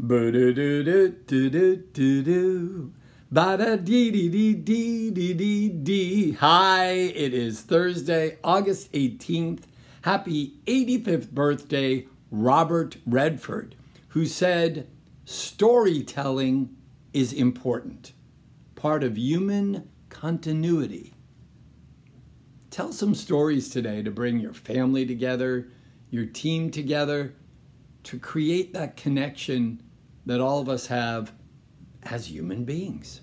Hi, it is Thursday, August 18th. Happy 85th birthday, Robert Redford, who said, "Storytelling is important, part of human continuity." Tell some stories today to bring your family together, your team together, to create that connection that all of us have as human beings.